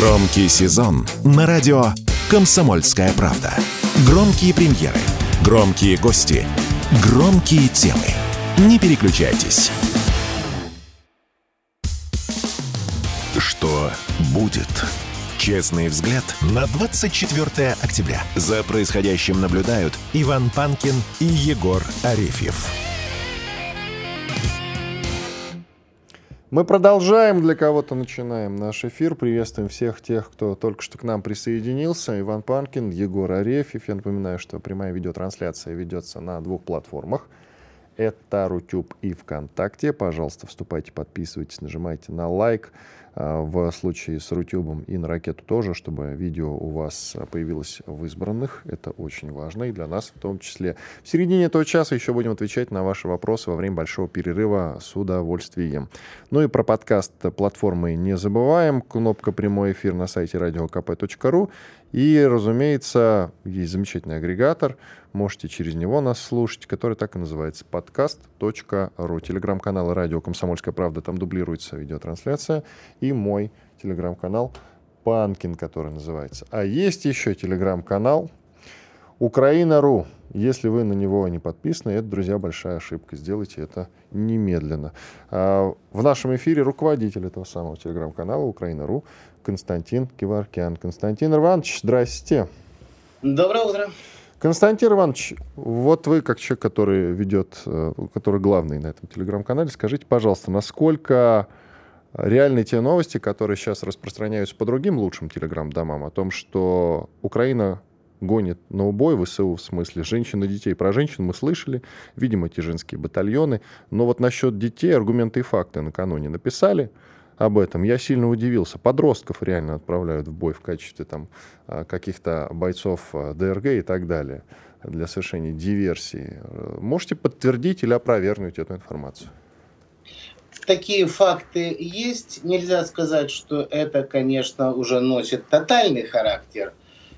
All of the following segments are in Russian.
Громкий сезон на радио «Комсомольская правда». Громкие премьеры, громкие гости, громкие темы. Не переключайтесь. Что будет? Честный взгляд на 24 октября. За происходящим наблюдают Иван Панкин и Егор Арефьев. Мы продолжаем, для кого-то начинаем наш эфир. Приветствуем всех тех, кто только что к нам присоединился. Иван Панкин, Егор Арефьев. Я напоминаю, что прямая видеотрансляция ведется на двух платформах. Это Рутуб и ВКонтакте. Пожалуйста, вступайте, подписывайтесь, нажимайте на лайк. В случае с Рутубом и на ракету тоже, чтобы видео у вас появилось в избранных. Это очень важно и для нас в том числе. В середине этого часа еще будем отвечать на ваши вопросы во время большого перерыва с удовольствием. Ну и про подкаст платформы не забываем. Кнопка «Прямой эфир» на сайте radiokp.ru. И, разумеется, есть замечательный агрегатор. Можете через него нас слушать, который так и называется podcast.ru. Телеграм-канал «Радио Комсомольская правда». Там дублируется видеотрансляция. И мой телеграм-канал «Панкин», который называется. А есть еще телеграм-канал «Украина.ру». Если вы на него не подписаны, это, друзья, большая ошибка. Сделайте это немедленно. В нашем эфире руководитель этого самого телеграм-канала «Украина.ру» Константин Киваркян. Константин Иванович, здрасте. Доброе утро. Константин Иванович, вот вы, как человек, который ведет, который главный на этом телеграм-канале, скажите, пожалуйста, насколько реальны те новости, которые сейчас распространяются по другим лучшим телеграм-домам, о том, что Украина гонит на убой ВСУ, в смысле женщин и детей. Про женщин мы слышали, видимо, те женские батальоны. Но вот насчет детей аргументы и факты накануне написали об этом. Я сильно удивился. Подростков реально отправляют в бой в качестве там каких-то бойцов ДРГ и так далее для совершения диверсии. Можете подтвердить или опровергнуть эту информацию? Такие факты есть. Нельзя сказать, что это, конечно, уже носит тотальный характер,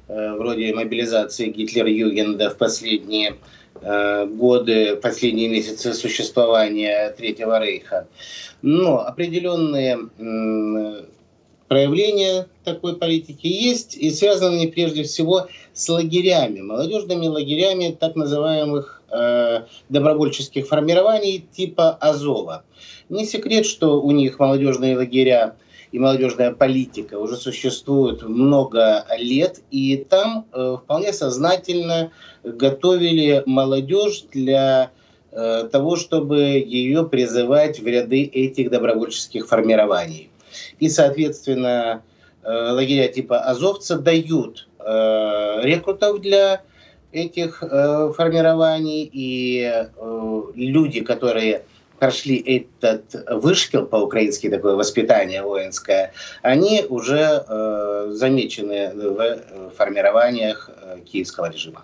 вроде мобилизации Гитлер-Югенда в последние годы, последние месяцы существования Третьего Рейха. Но определенные проявления такой политики есть, и связаны они прежде всего с лагерями, молодежными лагерями так называемых добровольческих формирований типа Азова. Не секрет, что у них молодежные лагеря и молодежная политика уже существует много лет, и там вполне сознательно готовили молодежь для того, чтобы ее призывать в ряды этих добровольческих формирований. И, соответственно, лагеря типа азовца дают рекрутов для этих формирований, и люди, которые прошли этот вышкил, по-украински такое воспитание воинское, они уже замечены в формированиях киевского режима.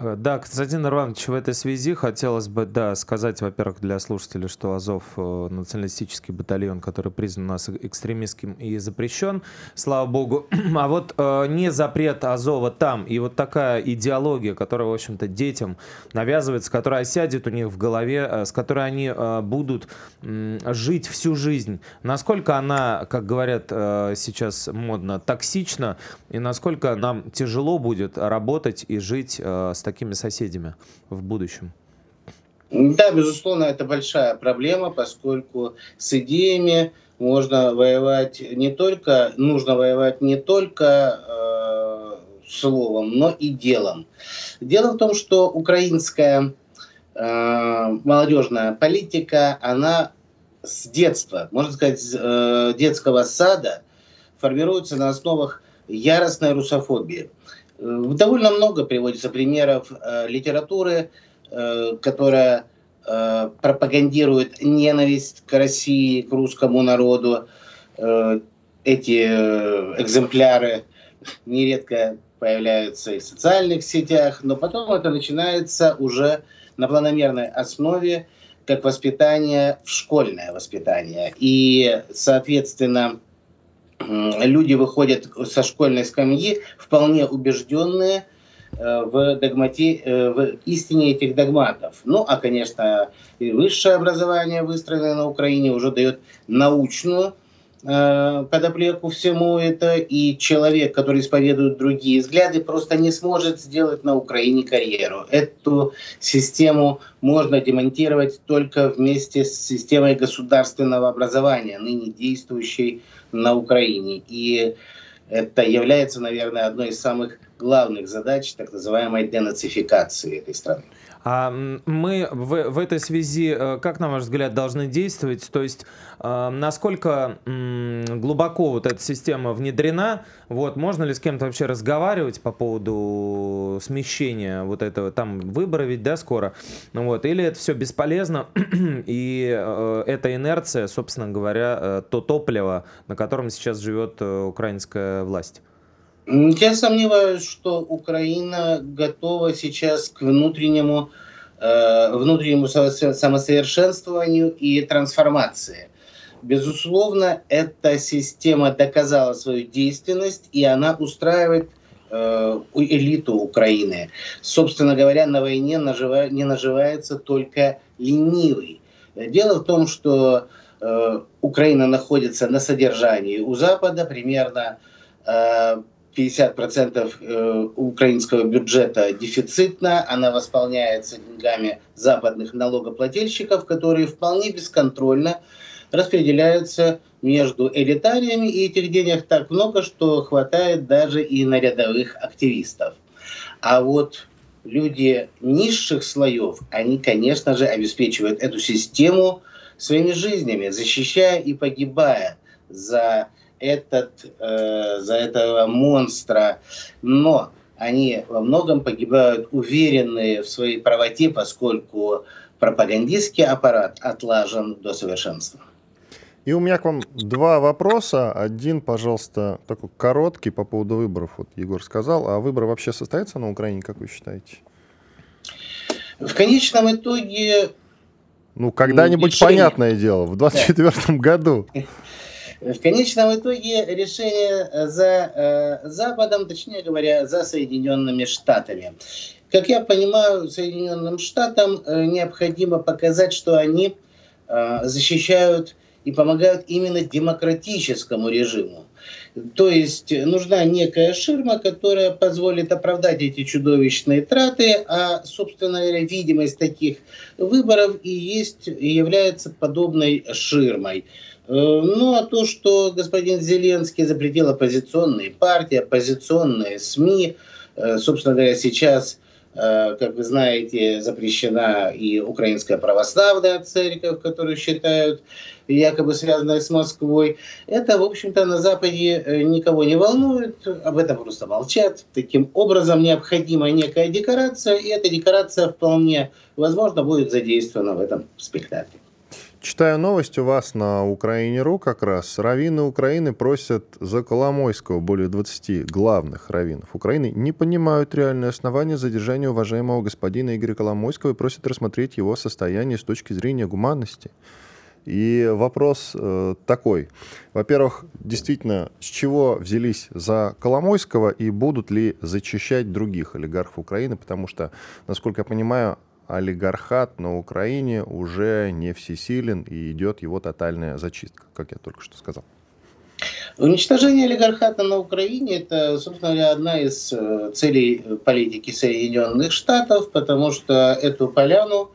Да, Константин Иванович, в этой связи хотелось бы сказать, во-первых, для слушателей, что Азов — националистический батальон, который признан у нас экстремистским и запрещен, слава богу. А вот не запрет Азова там, и вот такая идеология, которая, в общем-то, детям навязывается, которая осядет у них в голове, с которой они будут жить всю жизнь. Насколько она, как говорят сейчас модно, токсична, и насколько нам тяжело будет работать и жить с такими соседями в будущем? Да, безусловно, это большая проблема, поскольку с идеями нужно воевать не только словом, но и делом. Дело в том, что украинская молодежная политика, она с детства, можно сказать, с детского сада формируется на основах яростной русофобии. Довольно много приводится примеров литературы, которая пропагандирует ненависть к России, к русскому народу. Эти экземпляры нередко появляются и в социальных сетях, но потом это начинается уже на планомерной основе, как воспитание, школьное воспитание. И, соответственно, люди выходят со школьной скамьи вполне убежденные в истине этих догматов. Ну, а, конечно, и высшее образование, выстроенное на Украине, уже дает научную подоплеку всему это, и человек, который исповедует другие взгляды, просто не сможет сделать на Украине карьеру. Эту систему можно демонтировать только вместе с системой государственного образования, ныне действующей на Украине. И это является, наверное, одной из самых главных задач так называемой денацификации этой страны. А мы в этой связи, как, на ваш взгляд, должны действовать? То есть, насколько глубоко вот эта система внедрена? Вот, можно ли с кем-то вообще разговаривать по поводу смещения вот этого? Там выборы ведь, да, скоро? Вот, или это все бесполезно? И эта инерция, собственно говоря, то топливо, на котором сейчас живет украинская власть? Я сомневаюсь, что Украина готова сейчас к внутреннему самосовершенствованию и трансформации. Безусловно, эта система доказала свою действенность, и она устраивает элиту Украины. Собственно говоря, на войне не наживается только ленивый. Дело в том, что Украина находится на содержании у Запада примерно 50% украинского бюджета дефицитна, она восполняется деньгами западных налогоплательщиков, которые вполне бесконтрольно распределяются между элитариями, и этих денег так много, что хватает даже и на рядовых активистов. А вот люди низших слоев, они, конечно же, обеспечивают эту систему своими жизнями, защищая и погибая за этого монстра. Но они во многом погибают уверенные в своей правоте, поскольку пропагандистский аппарат отлажен до совершенства. И у меня к вам два вопроса. Один, пожалуйста, такой короткий по поводу выборов. Вот Егор сказал, а выборы вообще состоятся на Украине, как вы считаете? В конечном итоге... Ну, когда-нибудь, решение... понятное дело, в 2024 году. В конечном итоге решение за Западом, точнее говоря, за Соединенными Штатами. Как я понимаю, Соединенным Штатам необходимо показать, что они защищают и помогают именно демократическому режиму. То есть нужна некая ширма, которая позволит оправдать эти чудовищные траты, а, собственно, видимость таких выборов и есть, и является подобной ширмой. Ну, а то, что господин Зеленский запретил оппозиционные партии, оппозиционные СМИ, собственно говоря, сейчас, как вы знаете, запрещена и Украинская православная церковь, которую считают якобы связанной с Москвой, это, в общем-то, на Западе никого не волнует, об этом просто молчат. Таким образом, необходима некая декорация, и эта декорация вполне возможно будет задействована в этом спектакле. Читаю новость у вас на Украине.ру как раз. Раввины Украины просят за Коломойского. Более 20 главных раввинов Украины не понимают реальные основания задержания уважаемого господина Игоря Коломойского и просят рассмотреть его состояние с точки зрения гуманности. И вопрос такой. Во-первых, действительно, с чего взялись за Коломойского и будут ли зачищать других олигархов Украины? Потому что, насколько я понимаю, олигархат на Украине уже не всесилен, и идет его тотальная зачистка, как я только что сказал. Уничтожение олигархата на Украине – это, собственно говоря, одна из целей политики Соединенных Штатов, потому что эту поляну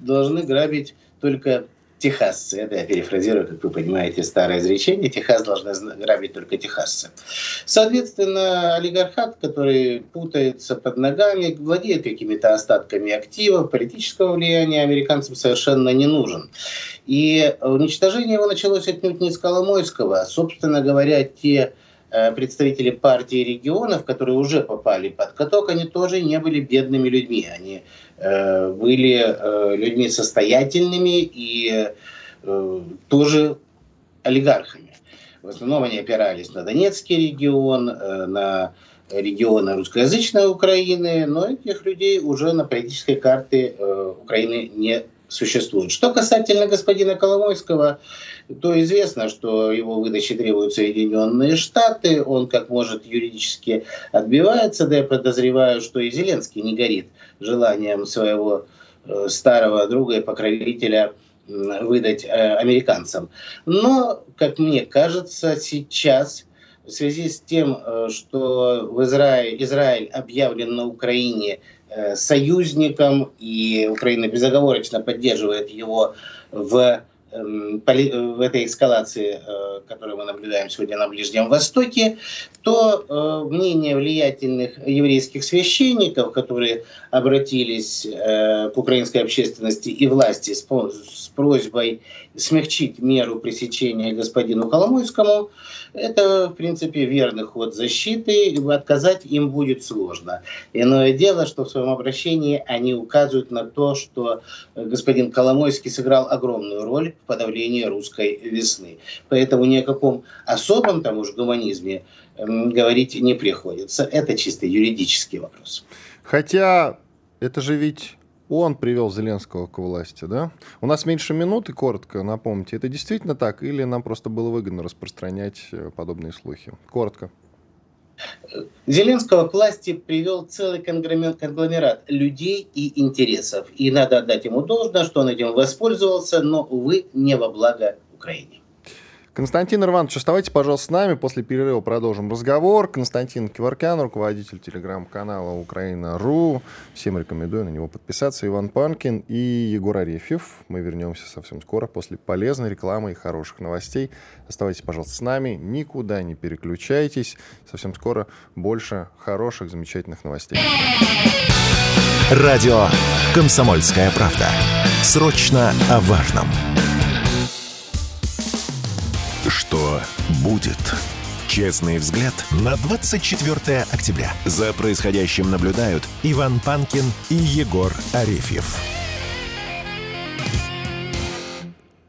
должны грабить только техасцы. Это я перефразирую, как вы понимаете, старое изречение. Техас должны грабить только техасцы. Соответственно, олигархат, который путается под ногами, владеет какими-то остатками активов, политического влияния, американцам совершенно не нужен. И уничтожение его началось отнюдь не с Коломойского. Собственно говоря, те представители партии регионов, которые уже попали под каток, они тоже не были бедными людьми. Они были людьми состоятельными и тоже олигархами. В основном они опирались на Донецкий регион, на регионы русскоязычной Украины, но этих людей уже на политической карте Украины не существует. Что касательно господина Коломойского, то известно, что его выдачи требуют Соединенные Штаты, он как может юридически отбивается, да я подозреваю, что и Зеленский не горит желанием своего старого друга и покровителя выдать американцам. Но, как мне кажется, сейчас в связи с тем, что в Израиль объявлен на Украине союзником, и Украина безоговорочно поддерживает его в этой эскалации, которую мы наблюдаем сегодня на Ближнем Востоке, то мнение влиятельных еврейских священников, которые обратились к украинской общественности и власти с просьбой смягчить меру пресечения господину Коломойскому, это, в принципе, верный ход защиты, и отказать им будет сложно. Иное дело, что в своем обращении они указывают на то, что господин Коломойский сыграл огромную роль в подавлении русской весны. Поэтому ни о каком особом там уж гуманизме говорить не приходится. Это чисто юридический вопрос. Хотя это же ведь он привел Зеленского к власти, да? У нас меньше минуты, коротко напомните, это действительно так или нам просто было выгодно распространять подобные слухи? Коротко. Зеленского к власти привел целый конгломерат людей и интересов. И надо отдать ему должное, что он этим воспользовался, но, увы, не во благо Украине. Константин Иванович, оставайтесь, пожалуйста, с нами. После перерыва продолжим разговор. Константин Киваркян, руководитель телеграм-канала Украина.ру. Всем рекомендую на него подписаться. Иван Панкин и Егор Арефьев. Мы вернемся совсем скоро после полезной рекламы и хороших новостей. Оставайтесь, пожалуйста, с нами. Никуда не переключайтесь. Совсем скоро больше хороших, замечательных новостей. Радио «Комсомольская правда». Срочно о важном. Что будет? Честный взгляд на 24 октября. За происходящим наблюдают Иван Панкин и Егор Арефьев.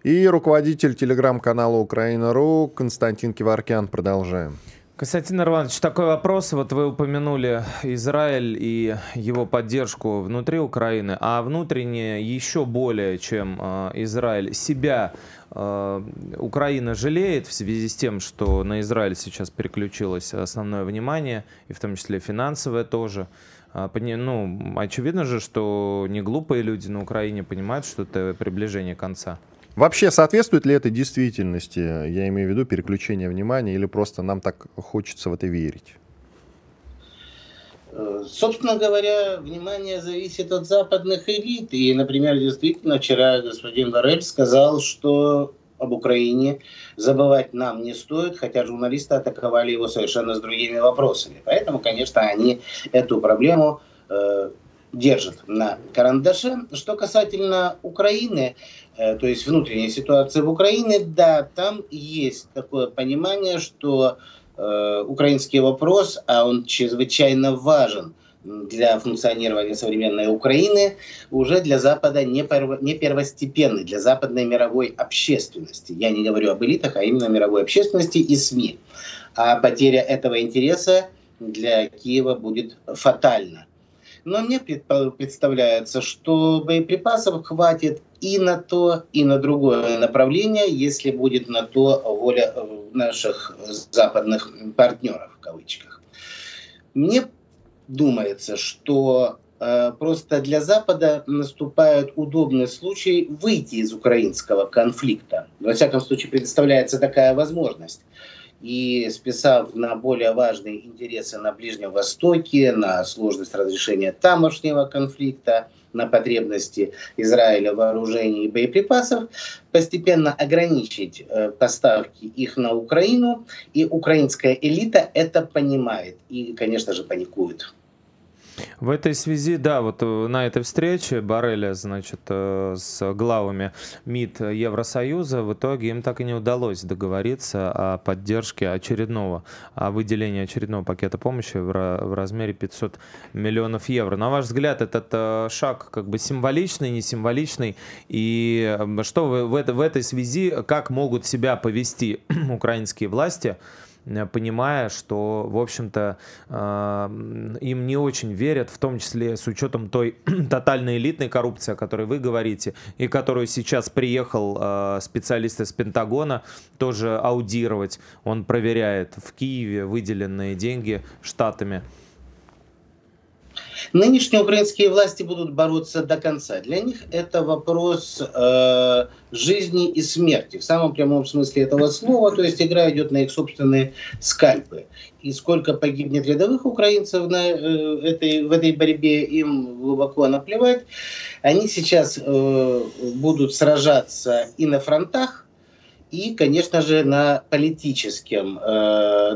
И руководитель телеграм-канала Украина.ру Константин Киваркян. Продолжаем. Константин Иванович, такой вопрос. Вот вы упомянули Израиль и его поддержку внутри Украины, а внутренне еще более, чем Израиль, себя Украина жалеет в связи с тем, что на Израиль сейчас переключилось основное внимание, и в том числе финансовое тоже. Ну, очевидно же, что не глупые люди на Украине понимают, что это приближение конца. Вообще, соответствует ли это действительности, я имею в виду переключение внимания, или просто нам так хочется в это верить? Собственно говоря, внимание зависит от западных элит. И, например, действительно, вчера господин Боррель сказал, что об Украине забывать нам не стоит, хотя журналисты атаковали его совершенно с другими вопросами. Поэтому, конечно, они эту проблему держат на карандаше. Что касательно Украины, то есть внутренней ситуации в Украине, да, там есть такое понимание, что украинский вопрос, а он чрезвычайно важен для функционирования современной Украины, уже для Запада не первостепенный, для западной мировой общественности. Я не говорю об элитах, а именно мировой общественности и СМИ. А потеря этого интереса для Киева будет фатальна. Но мне представляется, что боеприпасов хватит и на то, и на другое направление, если будет на то воля наших западных партнеров, в кавычках. Мне думается, что просто для Запада наступает удобный случай выйти из украинского конфликта. Во всяком случае, предоставляется такая возможность. И списав на более важные интересы на Ближнем Востоке, на сложность разрешения тамошнего конфликта, на потребности Израиля в вооружении и боеприпасов, постепенно ограничить поставки их на Украину. И украинская элита это понимает и, конечно же, паникует. В этой связи, да, вот на этой встрече Борреля, значит, с главами МИД Евросоюза, в итоге им так и не удалось договориться о поддержке о выделении очередного пакета помощи в размере 500 миллионов евро. На ваш взгляд, этот шаг как бы символичный, не символичный? И что в этой связи, как могут себя повести украинские власти, понимая, что, в общем-то, им не очень верят, в том числе с учетом той тотальной элитной коррупции, о которой вы говорите, и которую сейчас приехал специалист из Пентагона тоже аудировать. Он проверяет в Киеве выделенные деньги штатами. Нынешние украинские власти будут бороться до конца. Для них это вопрос жизни и смерти, в самом прямом смысле этого слова. То есть игра идет на их собственные скальпы. И сколько погибнет рядовых украинцев в этой борьбе, им глубоко наплевать. Они сейчас будут сражаться и на фронтах, и, конечно же, на политическом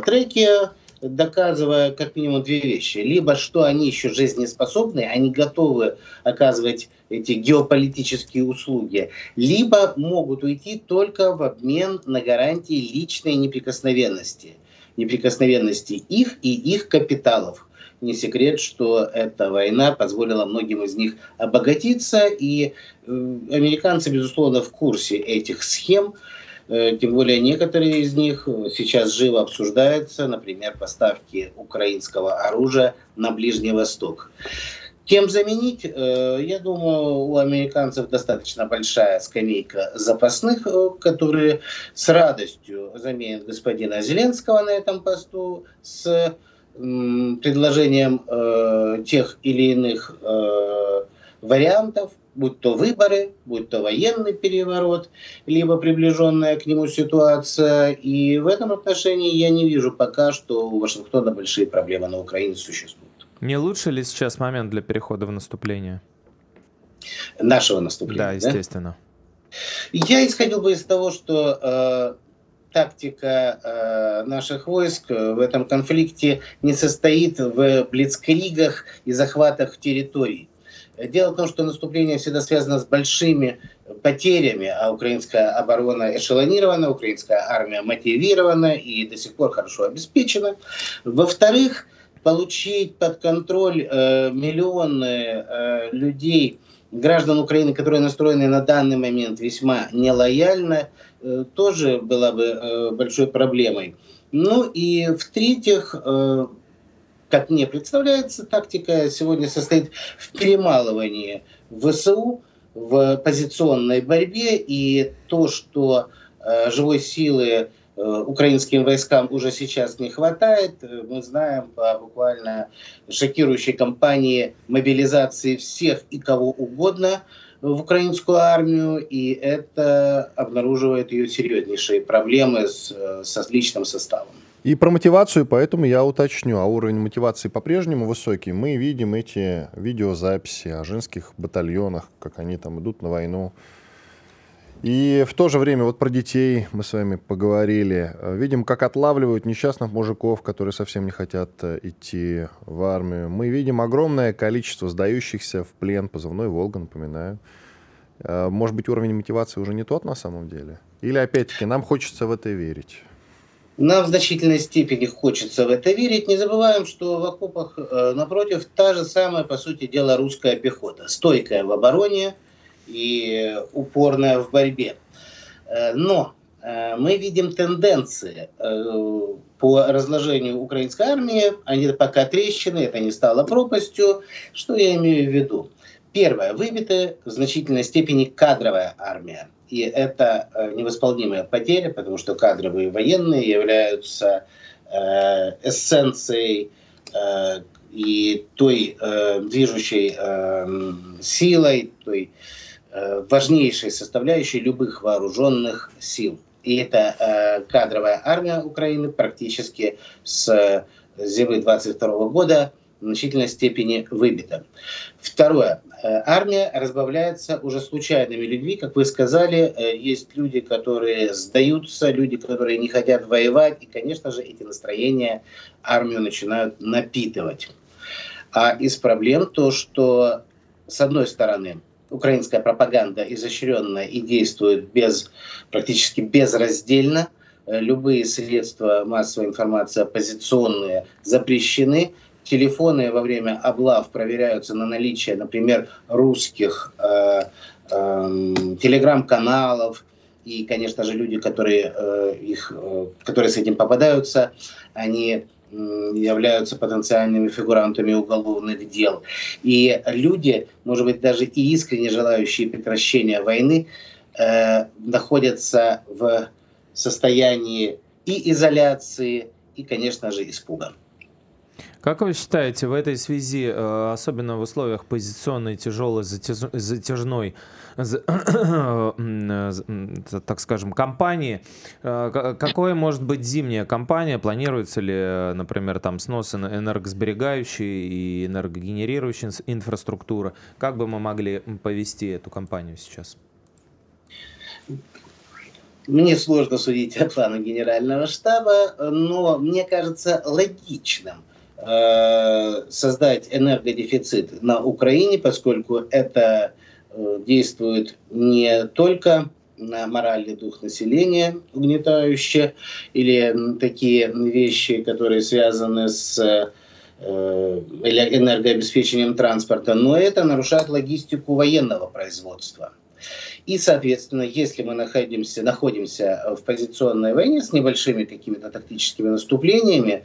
треке, доказывая как минимум две вещи. Либо, что они еще жизнеспособны, они готовы оказывать эти геополитические услуги, либо могут уйти только в обмен на гарантии личной неприкосновенности. Неприкосновенности их и их капиталов. Не секрет, что эта война позволила многим из них обогатиться, и американцы, безусловно, в курсе этих схем. Тем более некоторые из них сейчас живо обсуждаются, например, поставки украинского оружия на Ближний Восток. Кем заменить? Я думаю, у американцев достаточно большая скамейка запасных, которые с радостью заменят господина Зеленского на этом посту с предложением тех или иных вариантов. Будь то выборы, будь то военный переворот, либо приближенная к нему ситуация. И в этом отношении я не вижу пока, что у Вашингтона большие проблемы на Украине существуют. Не лучше ли сейчас момент для перехода в наступление? Нашего наступления? Да, естественно. Да? Я исходил бы из того, что тактика наших войск в этом конфликте не состоит в блицкригах и захватах территорий. Дело в том, что наступление всегда связано с большими потерями, а украинская оборона эшелонирована, украинская армия мотивирована и до сих пор хорошо обеспечена. Во-вторых, получить под контроль миллионы людей, граждан Украины, которые настроены на данный момент весьма нелояльно, тоже была бы большой проблемой. Ну и в-третьих, как мне представляется, тактика сегодня состоит в перемалывании ВСУ в позиционной борьбе. И то, что живой силы украинским войскам уже сейчас не хватает, мы знаем по буквально шокирующей кампании мобилизации всех и кого угодно в украинскую армию, и это обнаруживает ее серьезнейшие проблемы с личным составом. И про мотивацию, поэтому я уточню, а уровень мотивации по-прежнему высокий. Мы видим эти видеозаписи о женских батальонах, как они там идут на войну. И в то же время вот про детей мы с вами поговорили. Видим, как отлавливают несчастных мужиков, которые совсем не хотят идти в армию. Мы видим огромное количество сдающихся в плен, позывной «Волга», напоминаю. Может быть, уровень мотивации уже не тот на самом деле? Или, опять-таки, нам хочется в это верить? Нам в значительной степени хочется в это верить. Не забываем, что в окопах напротив та же самая, по сути дела, русская пехота. Стойкая в обороне и упорная в борьбе. Но мы видим тенденции по разложению украинской армии. Они пока трещины, это не стало пропастью. Что я имею в виду? Первое. Выбита в значительной степени кадровая армия. И это невосполнимая потеря, потому что кадровые военные являются эссенцией и той движущей силой, той важнейшей составляющей любых вооруженных сил. И эта кадровая армия Украины практически с зимы 22 года в значительной степени выбита. Второе. Армия разбавляется уже случайными людьми. Как вы сказали, есть люди, которые сдаются, люди, которые не хотят воевать. И, конечно же, эти настроения армию начинают напитывать. А из проблем то, что, с одной стороны, украинская пропаганда изощренно и действует практически безраздельно. Любые средства массовой информации оппозиционные запрещены. Телефоны во время облав проверяются на наличие, например, русских телеграм-каналов. И, конечно же, люди, которые с этим попадаются, они являются потенциальными фигурантами уголовных дел. И люди, может быть, даже и искренне желающие прекращения войны, находятся в состоянии и изоляции, и, конечно же, испуга. Как вы считаете, в этой связи, особенно в условиях позиционной тяжелой затяжной, так скажем, кампании, какое может быть зимняя кампания? Планируется ли, например, там снос энергосберегающей и энергогенерирующей инфраструктуры? Как бы мы могли повести эту кампанию сейчас? Мне сложно судить о плану Генерального штаба, но мне кажется логичным создать энергодефицит на Украине, поскольку это действует не только на моральный дух населения угнетающе, или такие вещи, которые связаны с энергообеспечением транспорта, но это нарушает логистику военного производства. И, соответственно, если мы находимся в позиционной войне с небольшими какими-то тактическими наступлениями,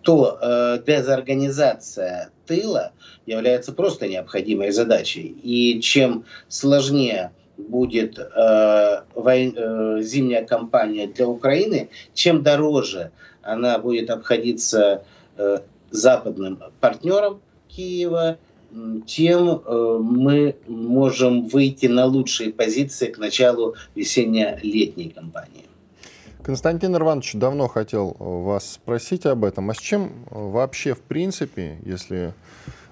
то дезорганизация тыла является просто необходимой задачей. И чем сложнее будет зимняя кампания для Украины, чем дороже она будет обходиться западным партнерам Киева, тем мы можем выйти на лучшие позиции к началу весенне-летней кампании. Константин Иванович, давно хотел вас спросить об этом. А с чем вообще, в принципе, если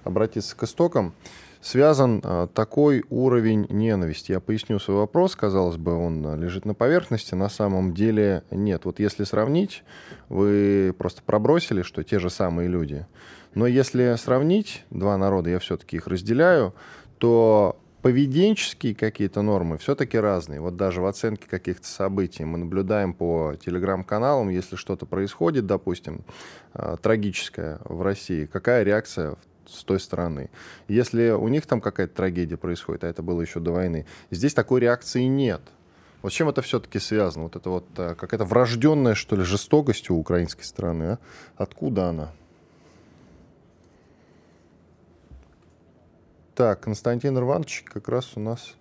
обратиться к истокам, связан такой уровень ненависти? Я поясню свой вопрос. Казалось бы, он лежит на поверхности, на самом деле нет. Вот если сравнить, вы просто пробросили, что те же самые люди. Но если сравнить два народа, я все-таки их разделяю, то поведенческие какие-то нормы все-таки разные. Вот даже в оценке каких-то событий мы наблюдаем по телеграм-каналам, если что-то происходит, допустим, трагическое в России, какая реакция с той стороны. Если у них там какая-то трагедия происходит, а это было еще до войны, здесь такой реакции нет. Вот с чем это все-таки связано? Вот это вот какая-то врожденная, что ли, жестокость у украинской стороны, а? Откуда она? Так, Константин Иванович как раз у нас,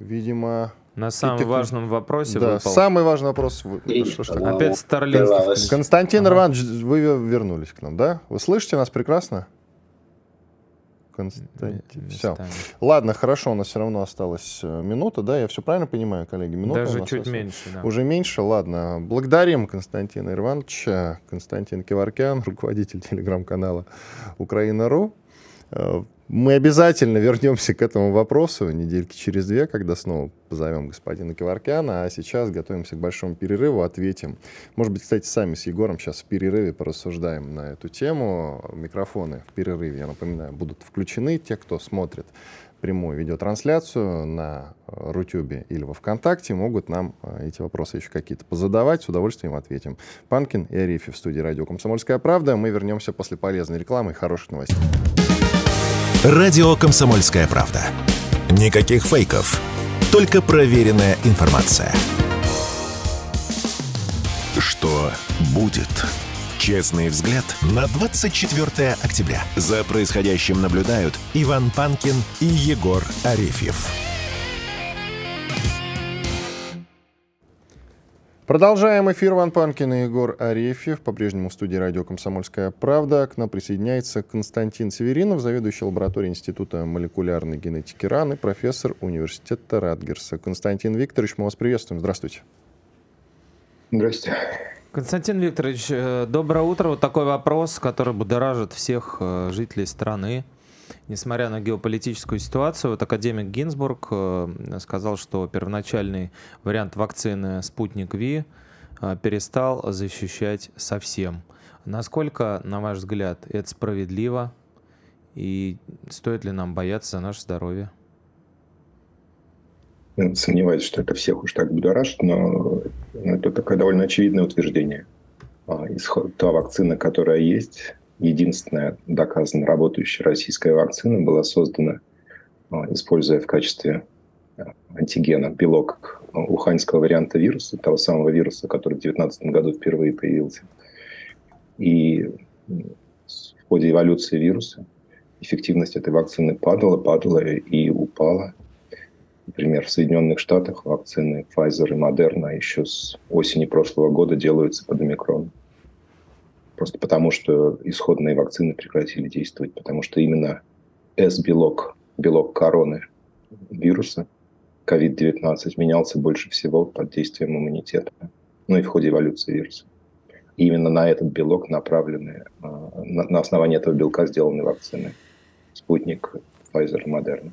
видимо... На самом важном вопросе да, выпал. Самый важный вопрос. Опять Старлинский. Константин Иванович, вы вернулись к нам, да? Вы слышите нас прекрасно? Константин. Все. Ладно, хорошо, у нас все равно осталась минута, да? Я все правильно понимаю, коллеги? Минута даже чуть осталась. Меньше, да. Уже меньше, ладно. Благодарим Константина Ивановича. Константин Киваркян, руководитель телеграм-канала «Украина.ру». Мы обязательно вернемся к этому вопросу недельки через две, когда снова позовем господина Киваркяна, а сейчас готовимся к большому перерыву, ответим. Может быть, кстати, сами с Егором сейчас в перерыве порассуждаем на эту тему. Микрофоны в перерыве, я напоминаю, будут включены. Те, кто смотрит прямую видеотрансляцию на Рутубе или во ВКонтакте, могут нам эти вопросы еще какие-то позадавать. С удовольствием ответим. Панкин и Арефьев в студии радио «Комсомольская правда». Мы вернемся после полезной рекламы и хороших новостей. Радио «Комсомольская правда». Никаких фейков, только проверенная информация. Что будет? Честный взгляд на 24 октября. За происходящим наблюдают Иван Панкин и Егор Арефьев. Продолжаем эфир. Иван Панкин и Егор Арефьев. По-прежнему в студии радио «Комсомольская правда». К нам присоединяется Константин Северинов, заведующий лабораторией Института молекулярной генетики РАН и профессор университета Ратгерса. Константин Викторович, мы вас приветствуем. Здравствуйте. Здравствуйте. Константин Викторович, доброе утро. Вот такой вопрос, который будоражит всех жителей страны. Несмотря на геополитическую ситуацию, вот академик Гинцбург сказал, что первоначальный вариант вакцины «Спутник V» перестал защищать совсем. Насколько, на ваш взгляд, это справедливо? И стоит ли нам бояться за наше здоровье? Я сомневаюсь, что это всех уж так будоражит, но это такое довольно очевидное утверждение. Та вакцина, которая есть... Единственная доказанно работающая российская вакцина была создана, используя в качестве антигена белок уханьского варианта вируса, того самого вируса, который в 2019 году впервые появился. И в ходе эволюции вируса эффективность этой вакцины падала и упала. Например, в Соединенных Штатах вакцины Pfizer и Moderna еще с осени прошлого года делаются под Омикрон. просто потому, что исходные вакцины прекратили действовать, потому что именно S-белок, белок короны вируса COVID-19 менялся больше всего под действием иммунитета, ну и в ходе эволюции вируса. И именно на этот белок направлены, на основании этого белка сделаны вакцины «Спутник», «Pfizer», «Moderna».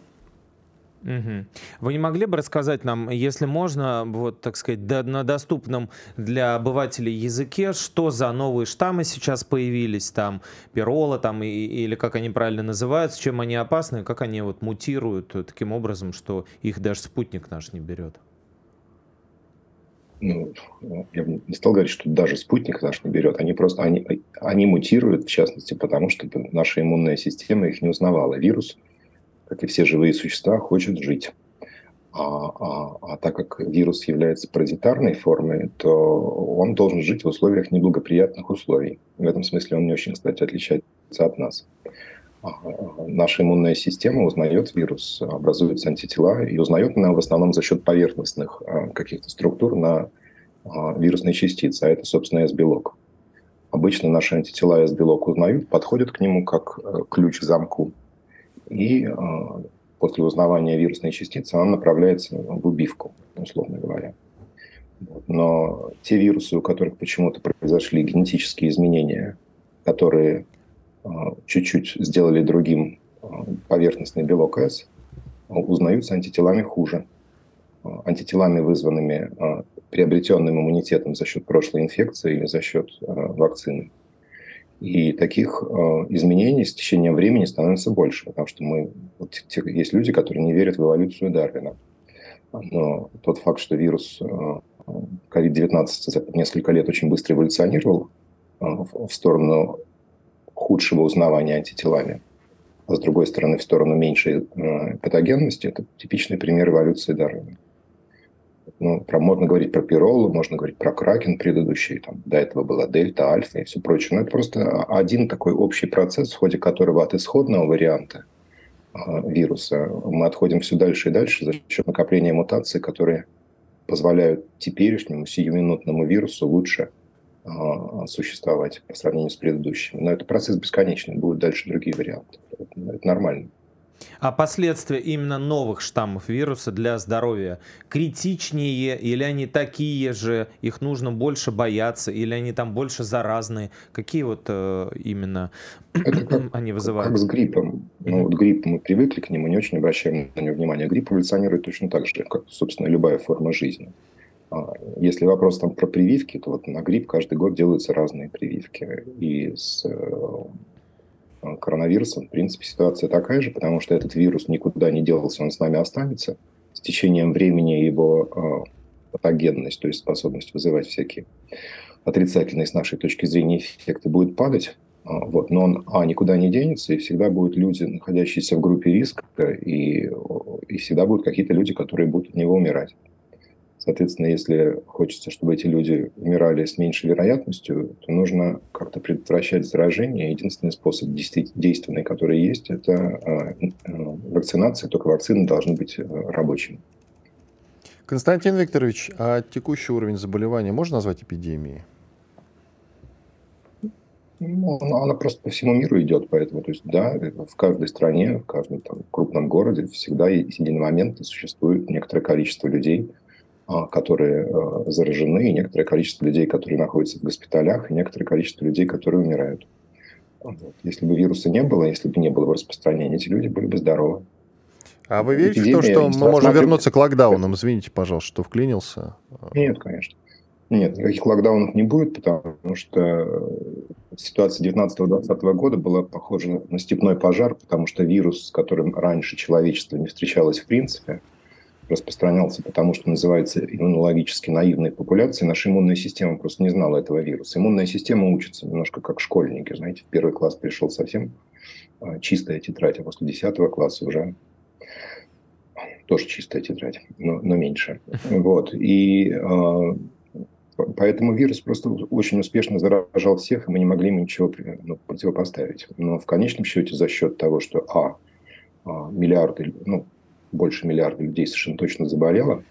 Вы не могли бы рассказать нам, если можно, вот, так сказать, на доступном для обывателей языке, что за новые штаммы сейчас появились, там, пирола, там, или как они правильно называются, чем они опасны, как они вот мутируют таким образом, что их даже спутник наш не берет? Ну, я бы не стал говорить, что даже спутник наш не берет, они мутируют, в частности, потому что наша иммунная система их не узнавала, вирус, как и все живые существа, хочет жить. А так как вирус является паразитарной формой, то он должен жить в условиях неблагоприятных условий. В этом смысле он не очень, кстати, отличается от нас. Наша иммунная система узнает вирус, образуются антитела, и узнает она в основном за счет поверхностных каких-то структур на вирусной частице, а это, собственно, S-белок. Обычно наши антитела S-белок узнают, подходят к нему как ключ к замку, и после узнавания вирусной частицы она направляется в убивку, условно говоря. Вот. Но те вирусы, у которых почему-то произошли генетические изменения, которые чуть-чуть сделали другим поверхностный белок S, узнаются антителами хуже. Антителами, вызванными приобретенным иммунитетом за счет прошлой инфекции или за счет вакцины. И таких изменений с течением времени становится больше, потому что есть люди, которые не верят в эволюцию Дарвина. Но тот факт, что вирус COVID-19 за несколько лет очень быстро эволюционировал в сторону худшего узнавания антителами, а с другой стороны, в сторону меньшей патогенности, это типичный пример эволюции Дарвина. Можно говорить про пиролу, можно говорить про кракен предыдущий, там, до этого была дельта, альфа и все прочее. Но это просто один такой общий процесс, в ходе которого от исходного варианта вируса мы отходим все дальше и дальше за счет накопления мутаций, которые позволяют теперешнему сиюминутному вирусу лучше существовать по сравнению с предыдущим. Но это процесс бесконечный, будут дальше другие варианты. Это нормально. А последствия именно новых штаммов вируса для здоровья критичнее или они такие же, их нужно больше бояться, или они там больше заразные? Какие вот именно они вызывают? Как с гриппом. Ну, вот грипп, мы привыкли к нему, не очень обращаем на него внимания. Грипп эволюционирует точно так же, как, собственно, любая форма жизни. Если вопрос там про прививки, то вот на грипп каждый год делаются разные прививки. И с коронавирусом, в принципе, ситуация такая же, потому что этот вирус никуда не делся, он с нами останется. С течением времени его патогенность, то есть способность вызывать всякие отрицательные, с нашей точки зрения, эффекты, будет падать. Вот. Но он, никуда не денется, и всегда будут люди, находящиеся в группе риска, и всегда будут какие-то люди, которые будут от него умирать. Соответственно, если хочется, чтобы эти люди умирали с меньшей вероятностью, то нужно как-то предотвращать заражение. Единственный способ действенный, который есть, это вакцинация, только вакцины должны быть рабочими. Константин Викторович, а текущий уровень заболевания можно назвать эпидемией? Ну, она просто по всему миру идет, поэтому, то есть, да, в каждой стране, в каждом там крупном городе всегда есть один момент, и существует некоторое количество людей, которые заражены, и некоторое количество людей, которые находятся в госпиталях, и некоторое количество людей, которые умирают. Вот. Если бы вируса не было, если бы не было бы распространения, эти люди были бы здоровы. А вы верите в то, что мы можем вернуться к локдаунам? Извините, пожалуйста, что вклинился. Нет, конечно. Нет, никаких локдаунов не будет, потому что ситуация 19-20 года была похожа на степной пожар, потому что вирус, с которым раньше человечество не встречалось в принципе, распространялся, потому что называется иммунологически наивной популяцией. Наша иммунная система просто не знала этого вируса. Иммунная система учится немножко как школьники. Знаете, в первый класс пришел совсем чистая тетрадь, а после 10 класса уже тоже чистая тетрадь, но меньше. Вот. И поэтому вирус просто очень успешно заражал всех, и мы не могли ему ничего противопоставить. Но в конечном счете за счет того, что миллиарды, больше миллиарда людей совершенно точно заболело,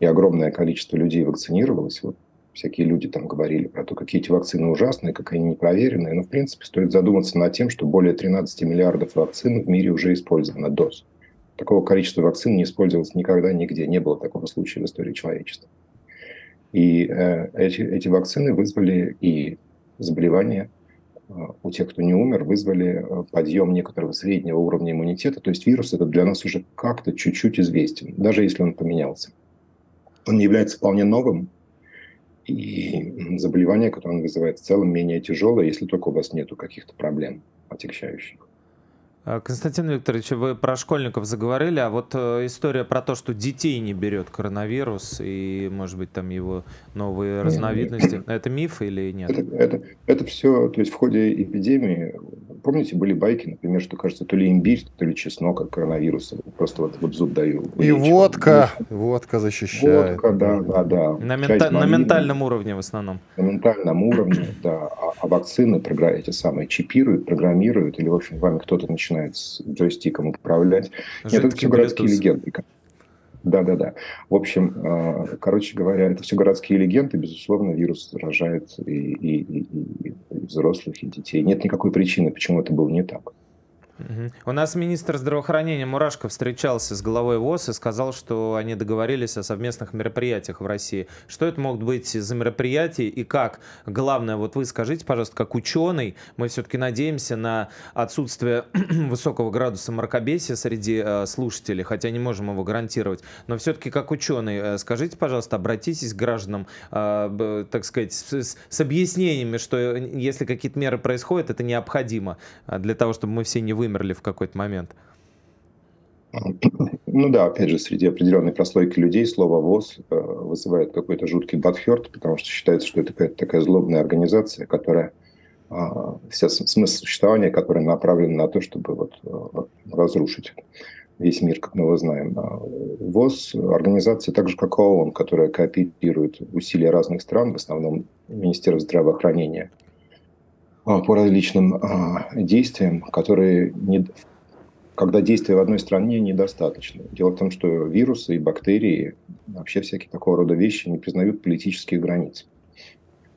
и огромное количество людей вакцинировалось. Вот Всякие люди там говорили про то, какие эти вакцины ужасные, как они непроверенные. Но, в принципе, стоит задуматься над тем, что более 13 миллиардов вакцин в мире уже использовано доз. Такого количества вакцин не использовалось никогда, нигде. Не было такого случая в истории человечества. И эти вакцины вызвали и заболевания. У тех, кто не умер, вызвали подъем некоторого среднего уровня иммунитета. То есть вирус этот для нас уже как-то чуть-чуть известен, даже если он поменялся. Он не является вполне новым. И заболевание, которое он вызывает, в целом менее тяжелое, если только у вас нету каких-то проблем отягчающих. Константин Викторович, вы про школьников заговорили, а вот история про то, что детей не берет коронавирус и, может быть, там его новые разновидности, это миф или нет? Это все, то есть в ходе эпидемии, помните, были байки, например, что, кажется, то ли имбирь, то ли чеснок от коронавируса, просто вот зуб даю. И водка защищает. Водка, да. На ментальном уровне в основном. На ментальном уровне, да. А вакцины эти самые чипируют, программируют, или, в общем, вами кто-то начинает с джойстиком управлять. Нет, это все городские легенды. Да. В общем, короче говоря, это все городские легенды. Безусловно, вирус заражает и взрослых, и детей. Нет никакой причины, почему это было не так. У нас министр здравоохранения Мурашко встречался с главой ВОЗ и сказал, что они договорились о совместных мероприятиях в России. Что это могут быть за мероприятия и как? Главное, вот вы скажите, пожалуйста, как ученый, мы все-таки надеемся на отсутствие высокого градуса мракобесия среди слушателей, хотя не можем его гарантировать. Но все-таки как ученый, скажите, пожалуйста, обратитесь к гражданам, так сказать, с объяснениями, что если какие-то меры происходят, это необходимо для того, чтобы мы все не вымерли в какой-то момент. Ну да, опять же, среди определенной прослойки людей слово ВОЗ вызывает какой-то жуткий бадхёрт, потому что считается, что это какая-то такая злобная организация, которая вся смысл существования, которая направлена на то, чтобы вот разрушить весь мир, как мы его знаем. ВОЗ — организация, так же как и ООН, которая кооперирует усилия разных стран, в основном Министерство здравоохранения, по различным действиям, которые, когда действия в одной стране недостаточны. Дело в том, что вирусы и бактерии, вообще всякие такого рода вещи не признают политических границ.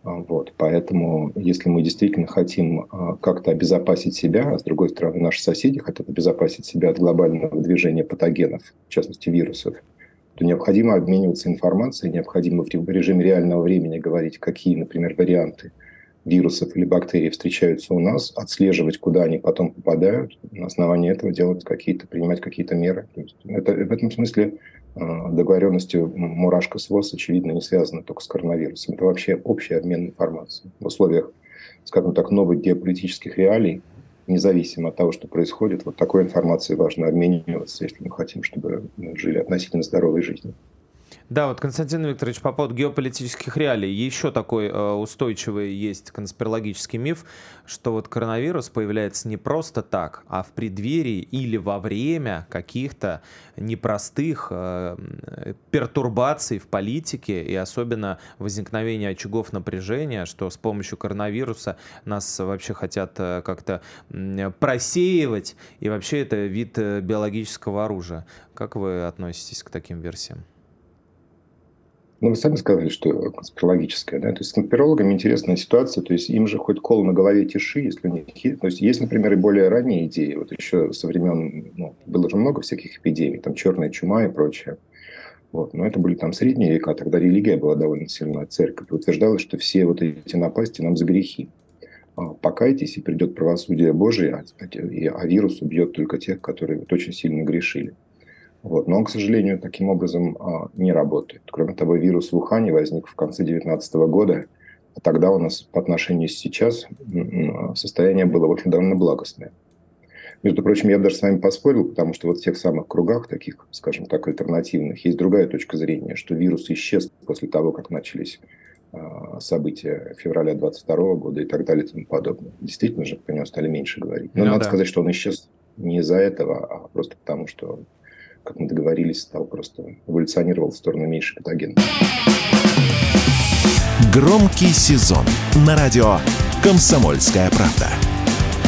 Вот. Поэтому, если мы действительно хотим как-то обезопасить себя, а с другой стороны, наши соседи хотят обезопасить себя от глобального движения патогенов, в частности вирусов, то необходимо обмениваться информацией, необходимо в режиме реального времени говорить, какие, например, варианты вирусов или бактерий встречаются у нас, отслеживать, куда они потом попадают, на основании этого делать принимать какие-то меры. То есть это, в этом смысле договоренности Мурашко с ВОЗ, очевидно, не связаны только с коронавирусом. Это вообще общий обмен информацией. В условиях, скажем так, новых геополитических реалий, независимо от того, что происходит, вот такой информацией важно обмениваться, если мы хотим, чтобы мы жили относительно здоровой жизнью. Да, вот, Константин Викторович, по поводу геополитических реалий. Еще такой устойчивый есть конспирологический миф, что вот коронавирус появляется не просто так, а в преддверии или во время каких-то непростых пертурбаций в политике и особенно возникновения очагов напряжения, что с помощью коронавируса нас вообще хотят как-то просеивать, и вообще это вид биологического оружия. Как вы относитесь к таким версиям? Ну, вы сами сказали, что конспирологическое, да, то есть с конспирологами интересная ситуация, то есть им же хоть кол на голове тиши, если у них есть, то есть есть, например, и более ранние идеи, вот еще со времен, было же много всяких эпидемий, там черная чума и прочее, вот, но это были там средние века, тогда религия была довольно сильная, церковь утверждала, что все вот эти напасти нам за грехи, покайтесь и придет правосудие Божие, а вирус убьет только тех, которые вот очень сильно грешили. Вот. Но он, к сожалению, таким образом не работает. Кроме того, вирус в Ухане возник в конце 2019 года, а тогда у нас по отношению сейчас состояние было, в общем, довольно благостное. Между прочим, я бы даже с вами поспорил, потому что вот в тех самых кругах, таких, скажем так, альтернативных, есть другая точка зрения, что вирус исчез после того, как начались события февраля 2022 года и так далее и тому подобное. Действительно же, про него стали меньше говорить. Но надо сказать, что он исчез не из-за этого, а просто потому, что, как мы договорились, стал просто эволюционировал в сторону меньших патогенов. Громкий сезон на радио «Комсомольская правда».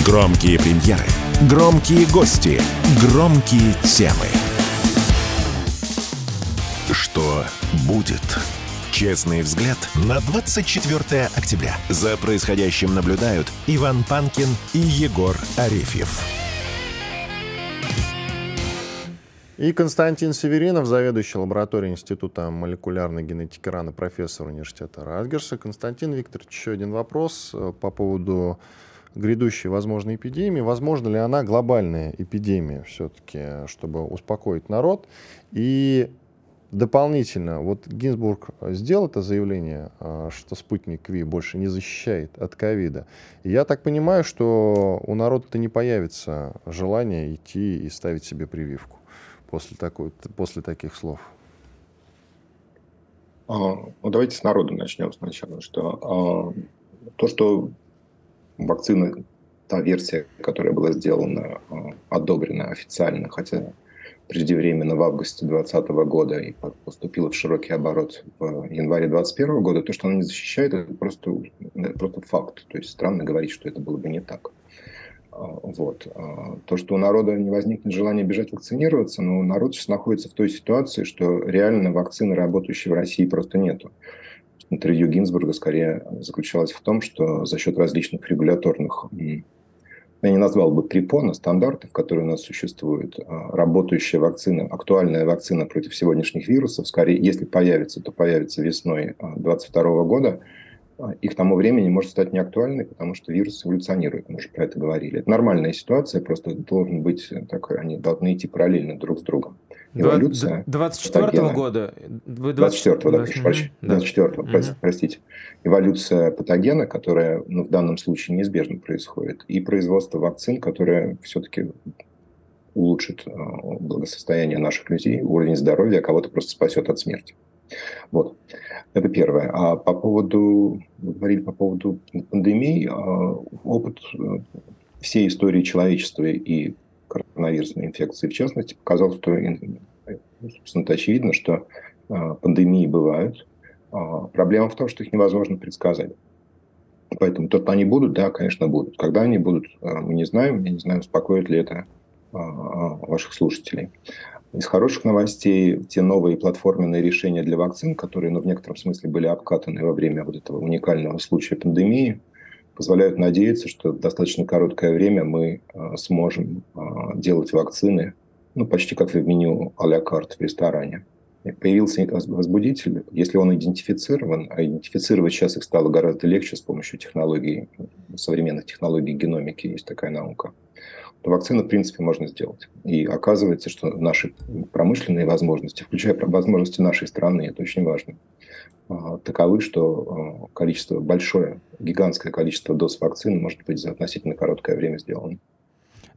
Громкие премьеры, громкие гости, громкие темы. Что будет? «Честный взгляд» на 24 октября. За происходящим наблюдают Иван Панкин и Егор Арефьев. И Константин Северинов, заведующий лабораторией Института молекулярной генетики РАН, профессор университета Ратгерса. Константин Викторович, еще один вопрос по поводу грядущей возможной эпидемии. Возможно ли она глобальная эпидемия все-таки, чтобы успокоить народ? И дополнительно, вот Гинцбург сделал это заявление, что спутник V больше не защищает от ковида. Я так понимаю, что у народа-то не появится желание идти и ставить себе прививку после таких слов? Давайте с народа начнем сначала. Что, то, что вакцина, та версия, которая была сделана, одобрена официально, хотя преждевременно в августе 2020 года и поступила в широкий оборот в январе 2021 года, то, что она не защищает, это просто факт. То есть странно говорить, что это было бы не так. Вот. То, что у народа не возникнет желания бежать вакцинироваться, но народ сейчас находится в той ситуации, что реально вакцины, работающей в России, просто нету. Интервью Гинцбурга скорее заключалось в том, что за счет различных регуляторных, я не назвал бы препон, а стандартов, которые у нас существуют, работающая вакцина, актуальная вакцина против сегодняшних вирусов, скорее, если появится, то появится весной 2022 года, и к тому времени может стать неактуальной, потому что вирус эволюционирует, мы уже про это говорили. Это нормальная ситуация, просто должен быть такой, они должны идти параллельно друг с другом. Эволюция 24-го года? 24-го, да, простите. Эволюция патогена, которая в данном случае неизбежно происходит, и производство вакцин, которое все-таки улучшит благосостояние наших людей, уровень здоровья, а кого-то просто спасет от смерти. Вот, это первое. А по поводу, вы говорили по поводу пандемии, опыт всей истории человечества и коронавирусной инфекции в частности показал, что, собственно, это очевидно, что пандемии бывают. Проблема в том, что их невозможно предсказать. Поэтому то, что они будут, да, конечно, будут. Когда они будут, мы не знаем. Я не знаю, успокоит ли это ваших слушателей. Из хороших новостей те новые платформенные решения для вакцин, которые, в некотором смысле были обкатаны во время вот этого уникального случая пандемии, позволяют надеяться, что в достаточно короткое время мы сможем делать вакцины, почти как в меню а-ля карт в ресторане. Появился возбудитель, если он идентифицирован, а идентифицировать сейчас их стало гораздо легче с помощью технологий, современных технологий геномики, есть такая наука, то вакцину, в принципе, можно сделать. И оказывается, что наши промышленные возможности, включая возможности нашей страны, это очень важно, таковы, что количество большое, гигантское количество доз вакцин может быть за относительно короткое время сделано.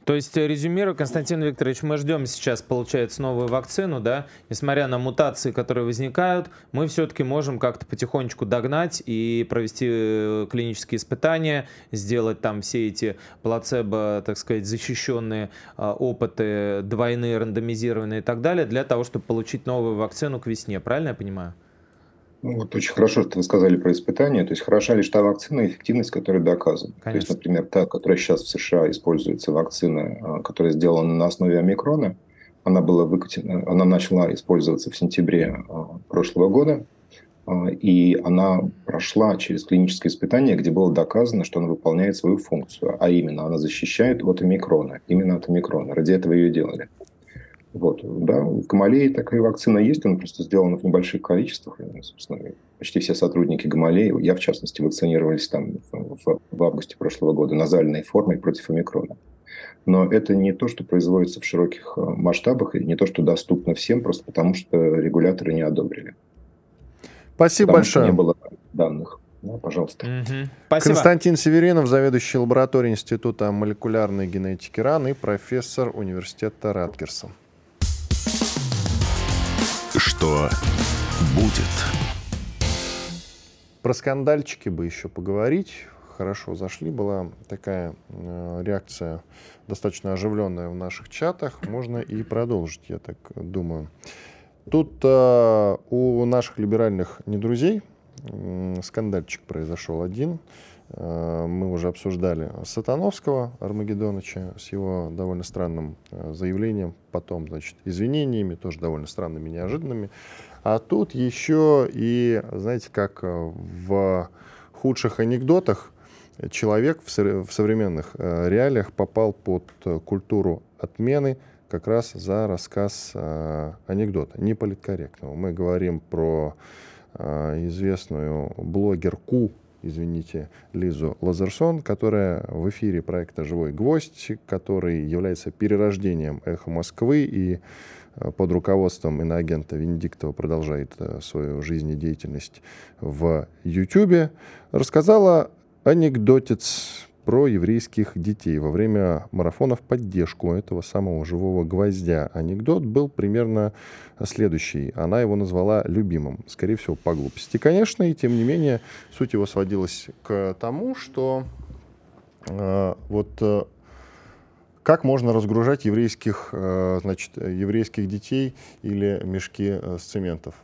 То есть, резюмируя, Константин Викторович, мы ждем сейчас, получается, новую вакцину, да? Несмотря на мутации, которые возникают, мы все-таки можем как-то потихонечку догнать и провести клинические испытания, сделать там все эти плацебо, так сказать, защищенные опыты, двойные, рандомизированные и так далее, для того, чтобы получить новую вакцину к весне. Правильно я понимаю? Вот очень хорошо, что вы сказали про испытания. То есть хороша лишь та вакцина, эффективность которой доказана. Конечно. То есть, например, та, которая сейчас в США используется, вакцина, которая сделана на основе омикрона, она была выкатена, она начала использоваться в сентябре прошлого года, и она прошла через клинические испытания, где было доказано, что она выполняет свою функцию, а именно она защищает от омикрона, именно от омикрона. Ради этого ее делали. Вот, да, в Гамалее такая вакцина есть, она просто сделана в небольших количествах. Собственно, почти все сотрудники Гамалеи, я в частности, вакцинировались там в августе прошлого года назальной формой против омикрона. Но это не то, что производится в широких масштабах, и не то, что доступно всем, просто потому что регуляторы не одобрили. Спасибо большое. Не было данных. Ну, пожалуйста. Спасибо. Константин Северинов, заведующий лабораторией Института молекулярной генетики РАН и профессор университета Ратгерса. Что будет? Про скандальчики бы еще поговорить. Хорошо зашли. Была такая реакция достаточно оживленная в наших чатах. Можно и продолжить, я так думаю. Тут у наших либеральных недрузей скандальчик произошел один. мы уже обсуждали Сатановского Армагеддоныча с его довольно странным заявлением, потом, значит, извинениями, тоже довольно странными, неожиданными. А тут еще и, знаете, как в худших анекдотах, человек в современных реалиях попал под культуру отмены как раз за рассказ анекдота, неполиткорректного. Мы говорим про известную блогерку, извините, Лизу Лазерсон, которая в эфире проекта «Живой гвоздь», который является перерождением «Эхо Москвы» и под руководством иноагента Венедиктова продолжает свою жизнедеятельность в Ютьюбе, рассказала анекдотец про еврейских детей во время марафона в поддержку этого самого «Живого гвоздя». Анекдот был примерно следующий. Она его назвала любимым, скорее всего, по глупости, конечно, и тем не менее суть его сводилась к тому, что как можно разгружать еврейских детей или мешки с цементом.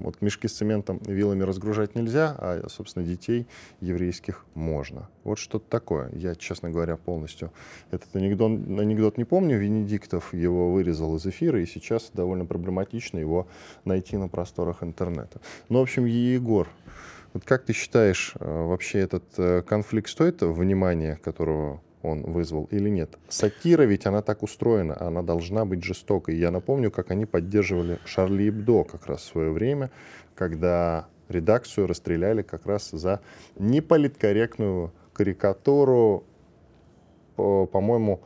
Вот мешки с цементом вилами разгружать нельзя, а, собственно, детей еврейских можно. Вот что-то такое. Я, честно говоря, полностью этот анекдот не помню. Венедиктов его вырезал из эфира, и сейчас довольно проблематично его найти на просторах интернета. Ну, в общем, Егор, вот как ты считаешь, вообще этот конфликт стоит внимания, которого он вызвал, или нет? Сатира ведь, она так устроена, она должна быть жестокой. Я напомню, как они поддерживали Шарли Эбдо как раз в свое время, когда редакцию расстреляли как раз за неполиткорректную карикатуру, по-моему,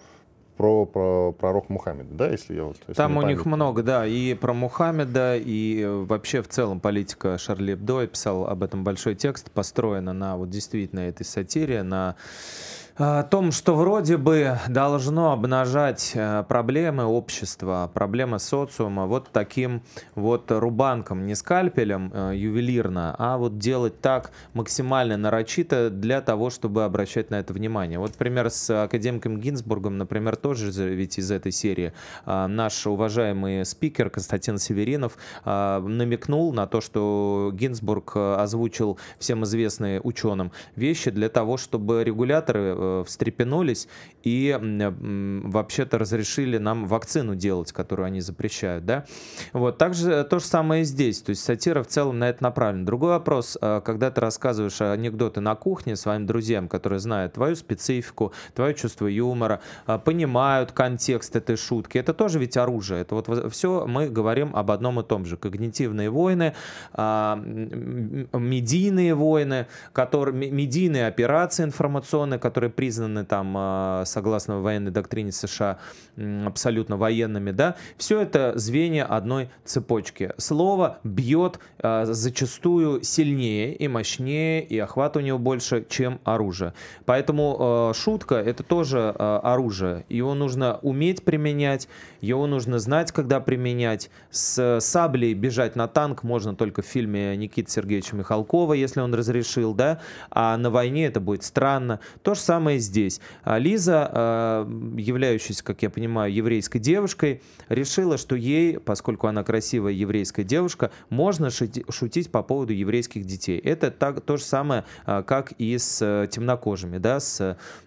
про пророка Мухаммеда, да, если я вот... Если там у них много, да, и про Мухаммеда, и вообще в целом политика Шарли Эбдо, я писал об этом большой текст, построена на вот действительно этой сатире, на о том, что вроде бы должно обнажать проблемы общества, проблемы социума вот таким вот рубанком, не скальпелем ювелирно, а вот делать так максимально нарочито для того, чтобы обращать на это внимание. Вот пример с академиком Гинцбургом, например, тоже ведь из этой серии. Наш уважаемый спикер Константин Северинов намекнул на то, что Гинцбург озвучил всем известные ученым вещи для того, чтобы регуляторы встрепенулись и вообще-то разрешили нам вакцину делать, которую они запрещают, да? Вот, также то же самое и здесь, то есть сатира в целом на это направлена. Другой вопрос, когда ты рассказываешь анекдоты на кухне своим друзьям, которые знают твою специфику, твое чувство юмора, понимают контекст этой шутки, это тоже ведь оружие, это вот все мы говорим об одном и том же, когнитивные войны, медийные войны, медийные операции информационные, которые признаны там, согласно военной доктрине США, абсолютно военными, да, все это звенья одной цепочки. Слово бьет зачастую сильнее и мощнее, и охват у него больше, чем оружие. Поэтому шутка — это тоже оружие. Его нужно уметь применять, его нужно знать, когда применять. С саблей бежать на танк можно только в фильме Никиты Сергеевича Михалкова, если он разрешил, да, а на войне это будет странно. То же самое здесь. Лиза, являющаяся, как я понимаю, еврейской девушкой, решила, что ей, поскольку она красивая еврейская девушка, можно шутить по поводу еврейских детей. Это то же самое, как и с темнокожими. Да,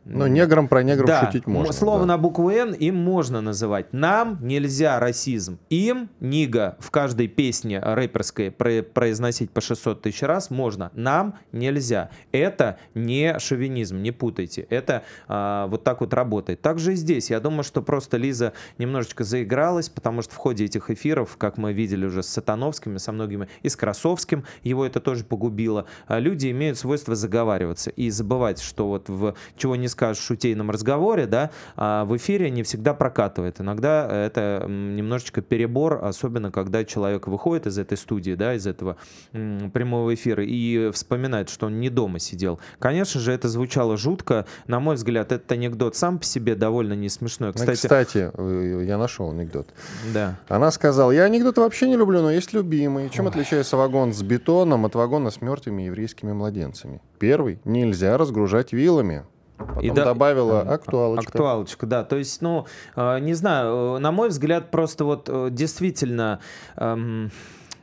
но неграм про негров да, шутить можно. Слово да. На букву «Н» им можно называть. Нам нельзя расизм. Им, нига, в каждой песне рэперской произносить по 600 тысяч раз можно. Нам нельзя. Это не шовинизм, не путайте. Это вот так вот работает. Также и здесь. Я думаю, что просто Лиза немножечко заигралась, потому что в ходе этих эфиров, как мы видели уже с Сатановским и со многими, и с Красовским, его это тоже погубило. Люди имеют свойство заговариваться и забывать, что вот в чего не скажешь в шутейном разговоре, да, в эфире не всегда прокатывает. Иногда это немножечко перебор, особенно когда человек выходит из этой студии, да, из этого прямого эфира и вспоминает, что он не дома сидел. Конечно же, это звучало жутко. На мой взгляд, этот анекдот сам по себе довольно не смешной. Кстати, я нашел анекдот. Да. Она сказала: я анекдоты вообще не люблю, но есть любимые. Чем отличается вагон с бетоном от вагона с мертвыми еврейскими младенцами? Первый — нельзя разгружать вилами. Потом и добавила актуалочка. Актуалочка, да. То есть, ну, не знаю, на мой взгляд, просто вот действительно...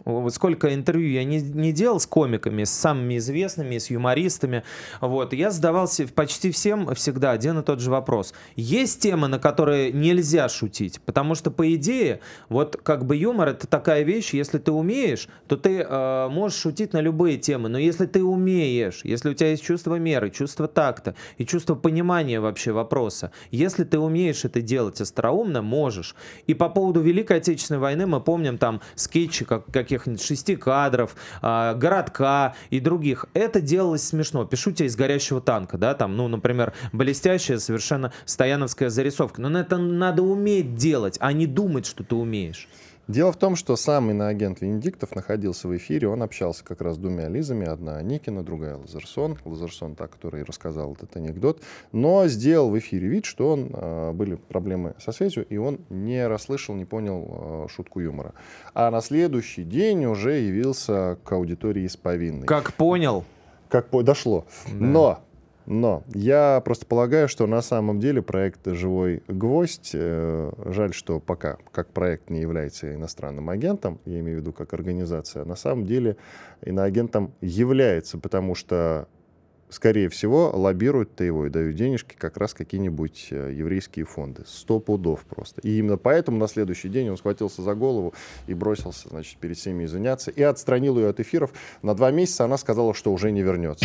Вот сколько интервью я не делал с комиками, с самыми известными, с юмористами. Вот. Я задавался почти всем всегда один и тот же вопрос. Есть темы, на которые нельзя шутить? Потому что, по идее, вот как бы юмор — это такая вещь, если ты умеешь, то ты можешь шутить на любые темы. Но если ты умеешь, если у тебя есть чувство меры, чувство такта и чувство понимания вообще вопроса, если ты умеешь это делать остроумно, можешь. И по поводу Великой Отечественной войны мы помним там скетчи каких-нибудь 6 кадров, городка и других. Это делалось смешно. Пишу тебе из горящего танка, да, там, ну, например, блестящая совершенно стояновская зарисовка. Но это надо уметь делать, а не думать, что ты умеешь. Дело в том, что сам иноагент Венедиктов находился в эфире, он общался как раз с двумя Лизами, одна Аникина, другая Лазерсон. Лазерсон та, которая и рассказала этот анекдот, но сделал в эфире вид, что были проблемы со связью, и он не расслышал, не понял шутку юмора. А на следующий день уже явился к аудитории с повинной. Как понял? Как дошло. Да. Но я просто полагаю, что на самом деле проект «Живой гвоздь», жаль, что пока как проект не является иностранным агентом, я имею в виду как организация, на самом деле иноагентом является, потому что, скорее всего, лоббируют-то его и дают денежки как раз какие-нибудь еврейские фонды. 100 пудов просто. И именно поэтому на следующий день он схватился за голову и бросился, значит, перед всеми извиняться, и отстранил ее от эфиров. На 2 месяца она сказала, что уже не вернется.